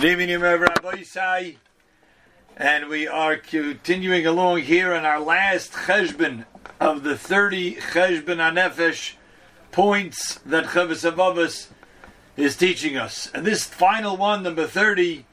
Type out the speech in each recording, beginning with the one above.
Good evening, Rabbi Isai, and we are continuing along here on our last Cheshben of the 30 Cheshben HaNefesh points that Kavasavavas is teaching us. And this final one, number 30,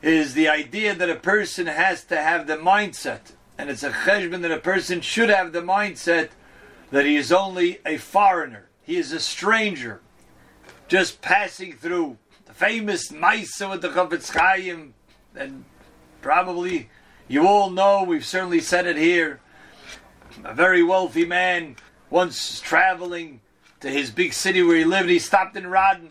is the idea that a person has to have the mindset, and it's a Cheshben that a person should have the mindset that he is only a foreigner, he is a stranger, just passing through. The famous Maisa with the Chofetz Chaim, and probably you all know, we've certainly said it here, a very wealthy man once traveling to his big city where he lived, he stopped in Radin,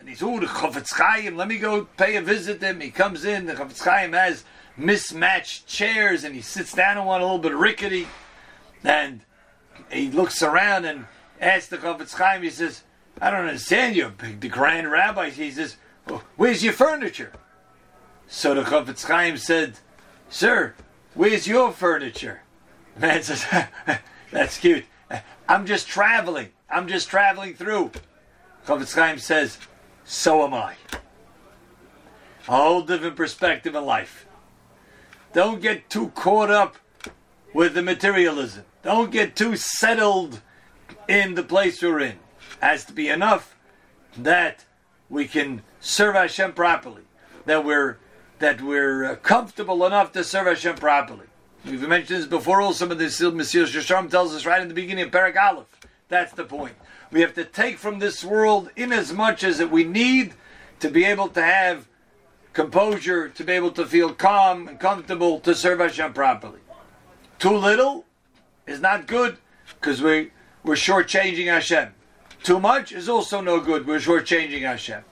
and he's, the Chofetz Chaim, let me go pay a visit to him. He comes in, the Chofetz Chaim has mismatched chairs, and he sits down on one a little bit rickety, and he looks around and asks the Chofetz Chaim, he says, I don't understand you, the Grand Rabbi. He says, well, where's your furniture? So the Chofetz Chaim said, sir, where's your furniture? The man says, that's cute. I'm just traveling through. Chofetz Chaim says, so am I. A whole different perspective in life. Don't get too caught up with the materialism. Don't get too settled in the place you're in. Has to be enough that we can serve Hashem properly, that we're comfortable enough to serve Hashem properly. We've mentioned this before. Also, of this Mesilas Yesharim tells us right in the beginning of Perek Aleph. That's the point. We have to take from this world in as much as that we need to be able to have composure, to be able to feel calm and comfortable to serve Hashem properly. Too little is not good because we're shortchanging Hashem. Too much is also no good. We're shortchanging Hashem.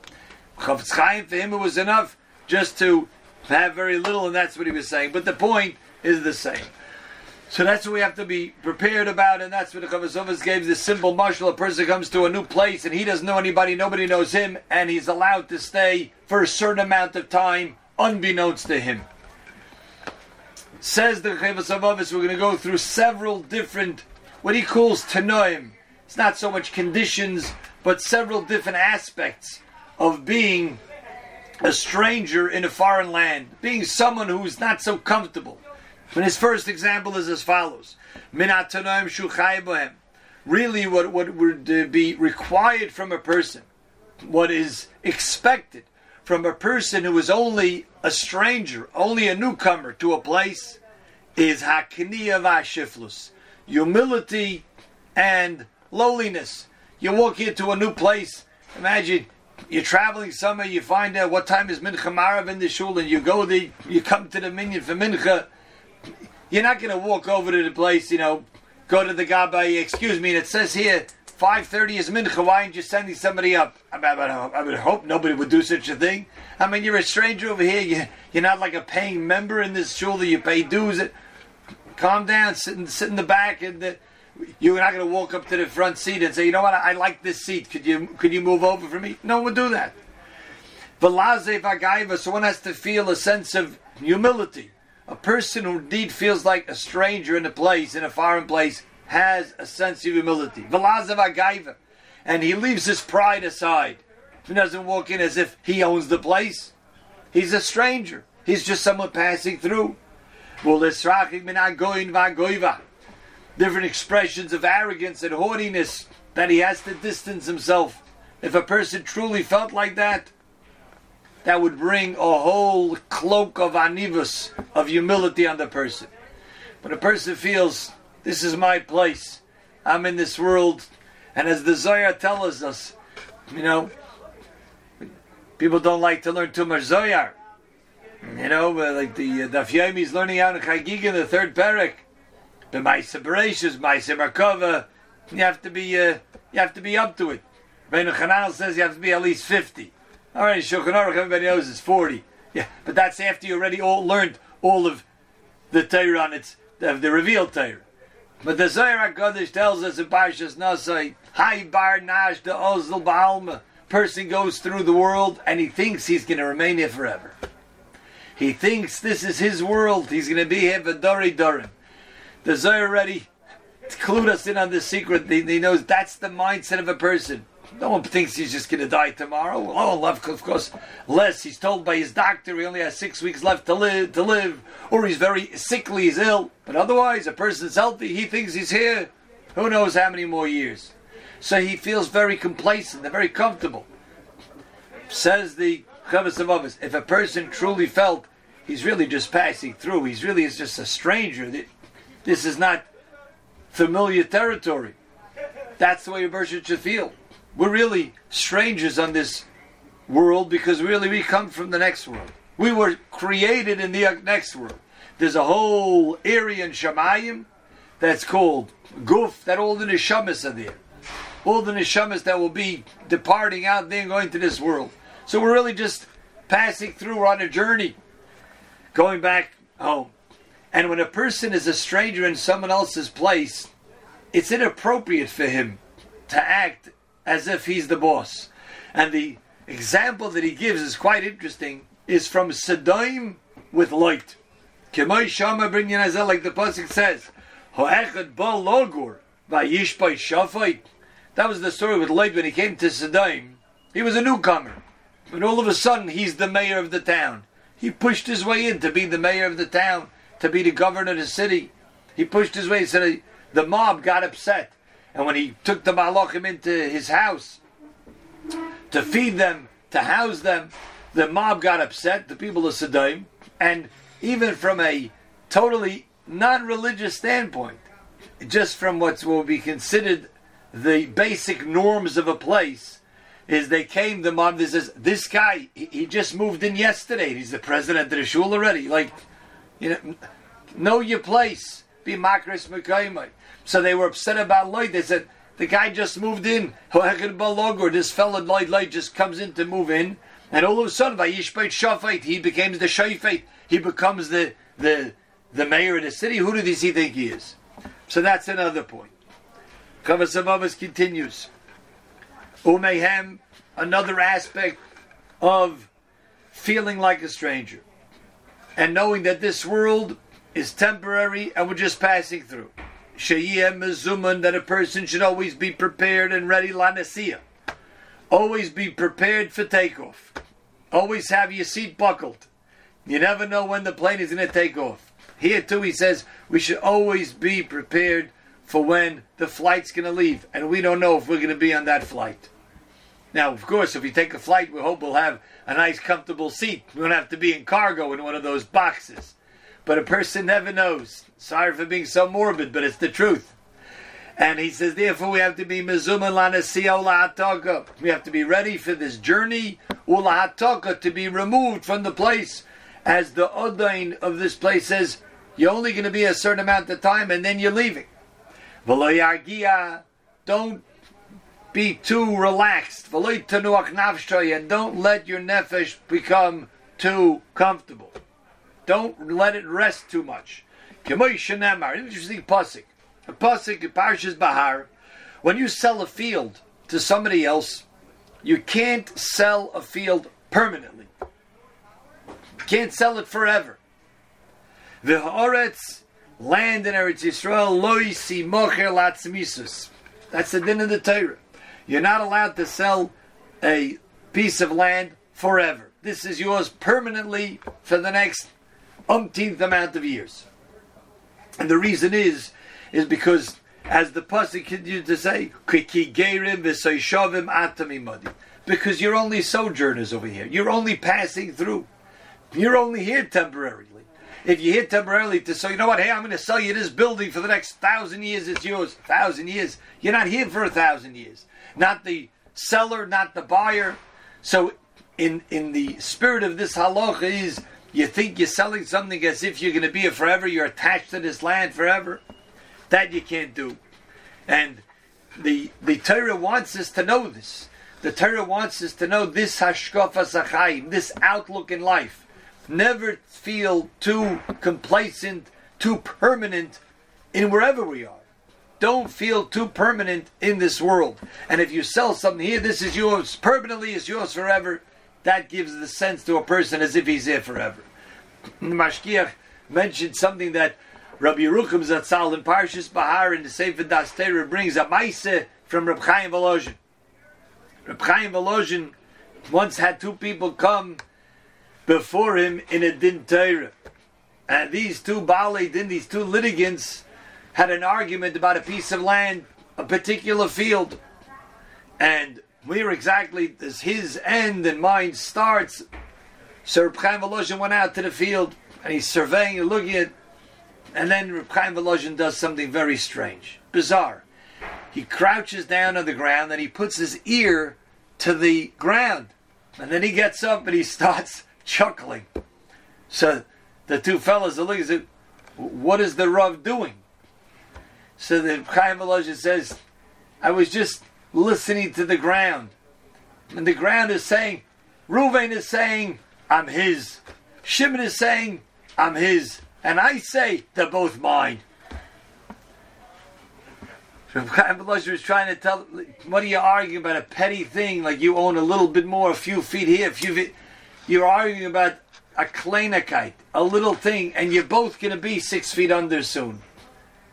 Chofetz Chaim, for him, it was enough just to have very little, and that's what he was saying. But the point is the same. So that's what we have to be prepared about, and that's what the Kavasavavas gave this simple mashal. A person comes to a new place, and he doesn't know anybody, nobody knows him, and he's allowed to stay for a certain amount of time, unbeknownst to him. Says the Kavasavavas, we're going to go through several different, what he calls Tanoim. It's not so much conditions, but several different aspects of being a stranger in a foreign land, being someone who's not so comfortable. And his first example is as follows. Really what would be required from a person, what is expected from a person who is only a stranger, only a newcomer to a place, is hakniyah v'ashiflus, humility and lowliness. You walk into a new place. Imagine you're traveling somewhere. You find out what time is Mincha Maariv in the shul, and you go there. You come to the minyan for Mincha. You're not going to walk over to the place. You know, go to the Gabbai. Excuse me. And it says here 5:30 is Mincha. Why aren't you sending somebody up? I would hope nobody would do such a thing. I mean, you're a stranger over here. You're not like a paying member in this shul that you pay dues. Calm down. Sit in the back and. You're not going to walk up to the front seat and say, you know what, I like this seat. Could you move over for me? No one would do that. So one has to feel a sense of humility. A person who indeed feels like a stranger in a place, in a foreign place, has a sense of humility. And he leaves his pride aside. He doesn't walk in as if he owns the place. He's a stranger. He's just someone passing through. Different expressions of arrogance and haughtiness that he has to distance himself. If a person truly felt like that, that would bring a whole cloak of anivus, of humility on the person. But a person feels, this is my place, I'm in this world, and as the Zohar tells us, you know, people don't like to learn too much Zohar. You know, like the Daf Yomi is learning out in Chagigin, the third Peric. My separations, my semakova, you have to be up to it. Rebbeinu Chanal says you have to be at least 50. All right, Shulchan Aruch, everybody knows it's 40. Yeah, but that's after you already all learned all of the Torah on its the revealed Torah. But the Zayra Kodesh tells us in Parshas Nasai, "Hai bar nash de ozel ba'alma." Person goes through the world and he thinks he's going to remain here forever. He thinks this is his world. He's going to be here for dori dorim. The Zohar already clued us in on this secret. He knows that's the mindset of a person. No one thinks he's just going to die tomorrow. Oh, of course, less he's told by his doctor he only has 6 weeks left to live, or he's very sickly, he's ill. But otherwise, a person's healthy, he thinks he's here. Who knows how many more years? So he feels very complacent and very comfortable. Says the Kavasavavas, if a person truly felt he's really just passing through, he's really is just a stranger, this is not familiar territory. That's the way a person should feel. We're really strangers on this world because really we come from the next world. We were created in the next world. There's a whole area in Shamayim that's called Guf, that all the Nishamas are there. All the Nishamas that will be departing out there and going to this world. So we're really just passing through, we're on a journey, going back home. And when a person is a stranger in someone else's place, it's inappropriate for him to act as if he's the boss. And the example that he gives is quite interesting, is from Sedom with Lot. K'may Shama bring Yenazeh, like the pasuk says, Ho'echad ba logur, va'yishpay shafayt. That was the story with Lot when he came to Sedom. He was a newcomer. And all of a sudden, he's the mayor of the town. He pushed his way in to be the mayor of the town, to be the governor of the city. He pushed his way, so the mob got upset. And when he took the malachim into his house to feed them, to house them, the mob got upset, the people of Sedom. And even from a totally non-religious standpoint, just from what will be considered the basic norms of a place, is they came, the mob, they says, this guy, he just moved in yesterday. He's the president of the shul already. Like, you know your place. Be makris mekaymai. So they were upset about Lloyd. They said, the guy just moved in. This fellow Lloyd just comes in to move in. And all of a sudden, he becomes the shofet. He becomes the mayor of the city. Who does he think he is? So that's another point. Kavasavavas continues. Umehem, another aspect of feeling like a stranger. And knowing that this world is temporary and we're just passing through. Sheyem mazuman, that a person should always be prepared and ready lanasiyah. Always be prepared for takeoff. Always have your seat buckled. You never know when the plane is going to take off. Here too he says we should always be prepared for when the flight's going to leave. And we don't know if we're going to be on that flight. Now of course if you take a flight we hope we'll have a nice comfortable seat. We don't have to be in cargo in one of those boxes. But a person never knows. Sorry for being so morbid, but it's the truth. And he says, therefore, we have to be mezuman lanasiyah ula'ataka. We have to be ready for this journey, ula'ataka, to be removed from the place. As the odain of this place says, you're only going to be a certain amount of time, and then you're leaving. V'lo yargiya, don't be too relaxed. V'lo tanuach nafshay, and don't let your nefesh become too comfortable. Don't let it rest too much. Interesting pasuk. A pasuk in Parshas Bahar. When you sell a field to somebody else, you can't sell a field permanently. You can't sell it forever. The haaretz, land in Eretz Yisrael, lo yisimocher latzmisus. That's the din of the Torah. You're not allowed to sell a piece of land forever. This is yours permanently for the next umpteenth amount of years. And the reason is because, as the pasuk continues to say, because you're only sojourners over here. You're only passing through. You're only here temporarily. If you're here temporarily to say, you know what, hey, I'm going to sell you this building for the next 1,000 years, it's yours. 1,000 years. You're not here for 1,000 years. Not the seller, not the buyer. So in the spirit of this halacha is, you think you're selling something as if you're going to be here forever, you're attached to this land forever. That you can't do. And the Torah wants us to know this. The Torah wants us to know this hashkafas hachaim, this outlook in life. Never feel too complacent, too permanent in wherever we are. Don't feel too permanent in this world. And if you sell something here, this is yours permanently, it's yours forever. That gives the sense to a person as if he's there forever. Mashgiach mentioned something that Rabbi Yeruchim Zatzal in Parshas Bahar in the Sefer Das Torah brings a ma'aseh from Rabbi Chaim Volozhin. Rabbi Chaim Volozhin once had two people come before him in a din Torah. And these two Baalei Din, these two litigants, had an argument about a piece of land, a particular field. And where exactly does his end and mine starts? So Reb Chaim Volozhin went out to the field, and he's surveying and looking at, and then Reb Chaim Volozhin does something very strange, bizarre. He crouches down on the ground, and he puts his ear to the ground. And then he gets up, and he starts chuckling. So the two fellas are looking and said, what is the Rav doing? So the Chaim Malausha says, I was just listening to the ground. And the ground is saying, Reuven is saying, I'm his. Shimon is saying, I'm his. And I say, they're both mine. So Chaim Malausha was trying to tell, what are you arguing about? A petty thing, like you own a little bit more, a few feet here, a few feet. You're arguing about a kleinakite, a little thing, and you're both going to be 6 feet under soon.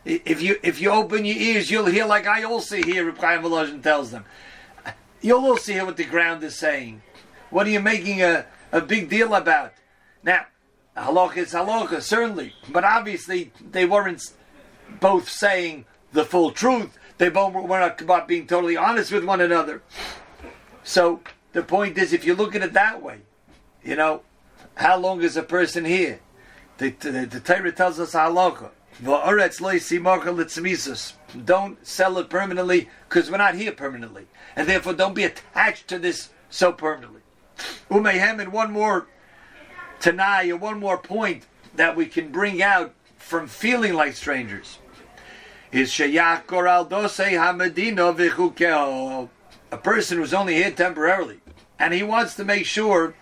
If you open your ears, you'll hear like I also hear, Reb Chaim Volozhin tells them. You'll also hear what the ground is saying. What are you making a big deal about? Now, halacha is halacha, certainly, but obviously they weren't both saying the full truth. They both weren't about being totally honest with one another. So the point is, if you look at it that way, you know, how long is a person here? The Torah tells us halacha. Don't sell it permanently, because we're not here permanently. And therefore don't be attached to this so permanently. Umayhem, and one more Tanai, or one more point that we can bring out from feeling like strangers, is Sheyach Koral Dosei Hamadino Vichukeo. A person who's only here temporarily, and he wants to make sure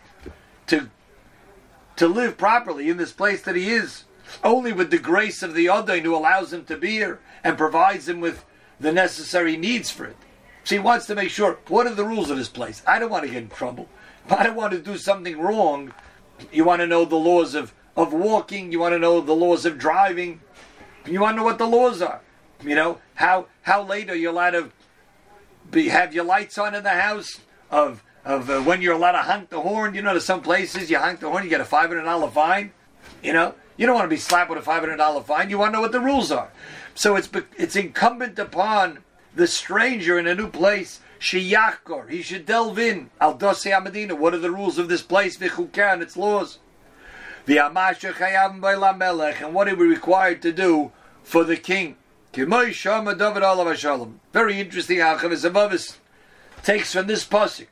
to live properly in this place that he is, only with the grace of the Adon who allows him to be here and provides him with the necessary needs for it. So he wants to make sure, what are the rules of this place? I don't want to get in trouble. I don't want to do something wrong. You want to know the laws of walking. You want to know the laws of driving. You want to know what the laws are. You know, how late are you allowed to have your lights on in the house, of when you're allowed to honk the horn. You know, to some places you honk the horn, you get a $500 fine. You know, you don't want to be slapped with a $500 fine. You want to know what the rules are. So it's incumbent upon the stranger in a new place, sheyachkor, he should delve in, al dosei hamadina, what are the rules of this place, v'chukah, and its laws, v'amasheh chayav b'la melech, and what are we required to do for the king. K'moi shama David olav hashalom. Very interesting how Chavis Ababas takes from this pasuk,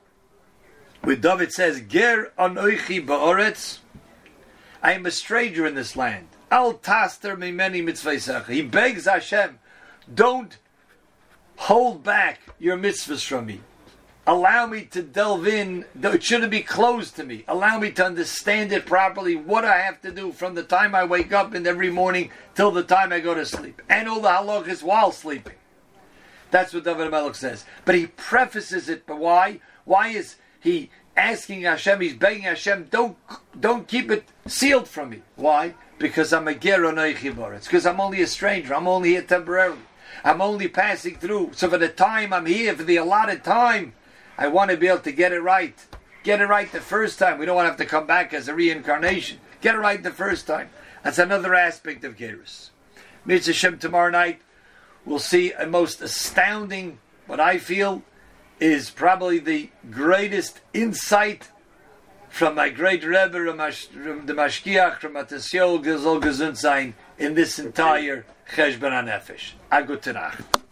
where David says, Ger anoichi ba'oretz, I am a stranger in this land. Al taster mimeni mitzvah. He begs Hashem, don't hold back your mitzvahs from me. Allow me to delve in. It shouldn't be closed to me. Allow me to understand it properly, what I have to do from the time I wake up and every morning till the time I go to sleep. And all the halachas while sleeping. That's what David HaMelech says. But he prefaces it. But why? Why is he asking Hashem, he's begging Hashem, don't keep it sealed from me. Why? Because I'm a ger anochi ba'oretz. Because I'm only a stranger. I'm only here temporarily. I'm only passing through. So for the time I'm here, for the allotted time, I want to be able to get it right. Get it right the first time. We don't want to have to come back as a reincarnation. Get it right the first time. That's another aspect of gerus. Mitzvah Hashem, tomorrow night we'll see a most astounding, what I feel is probably the greatest insight from my great Rebbe, from the Mashgiach, from Atasio Gezol Gesundsein, in this entire Cheshben HaNefesh. Agutenach.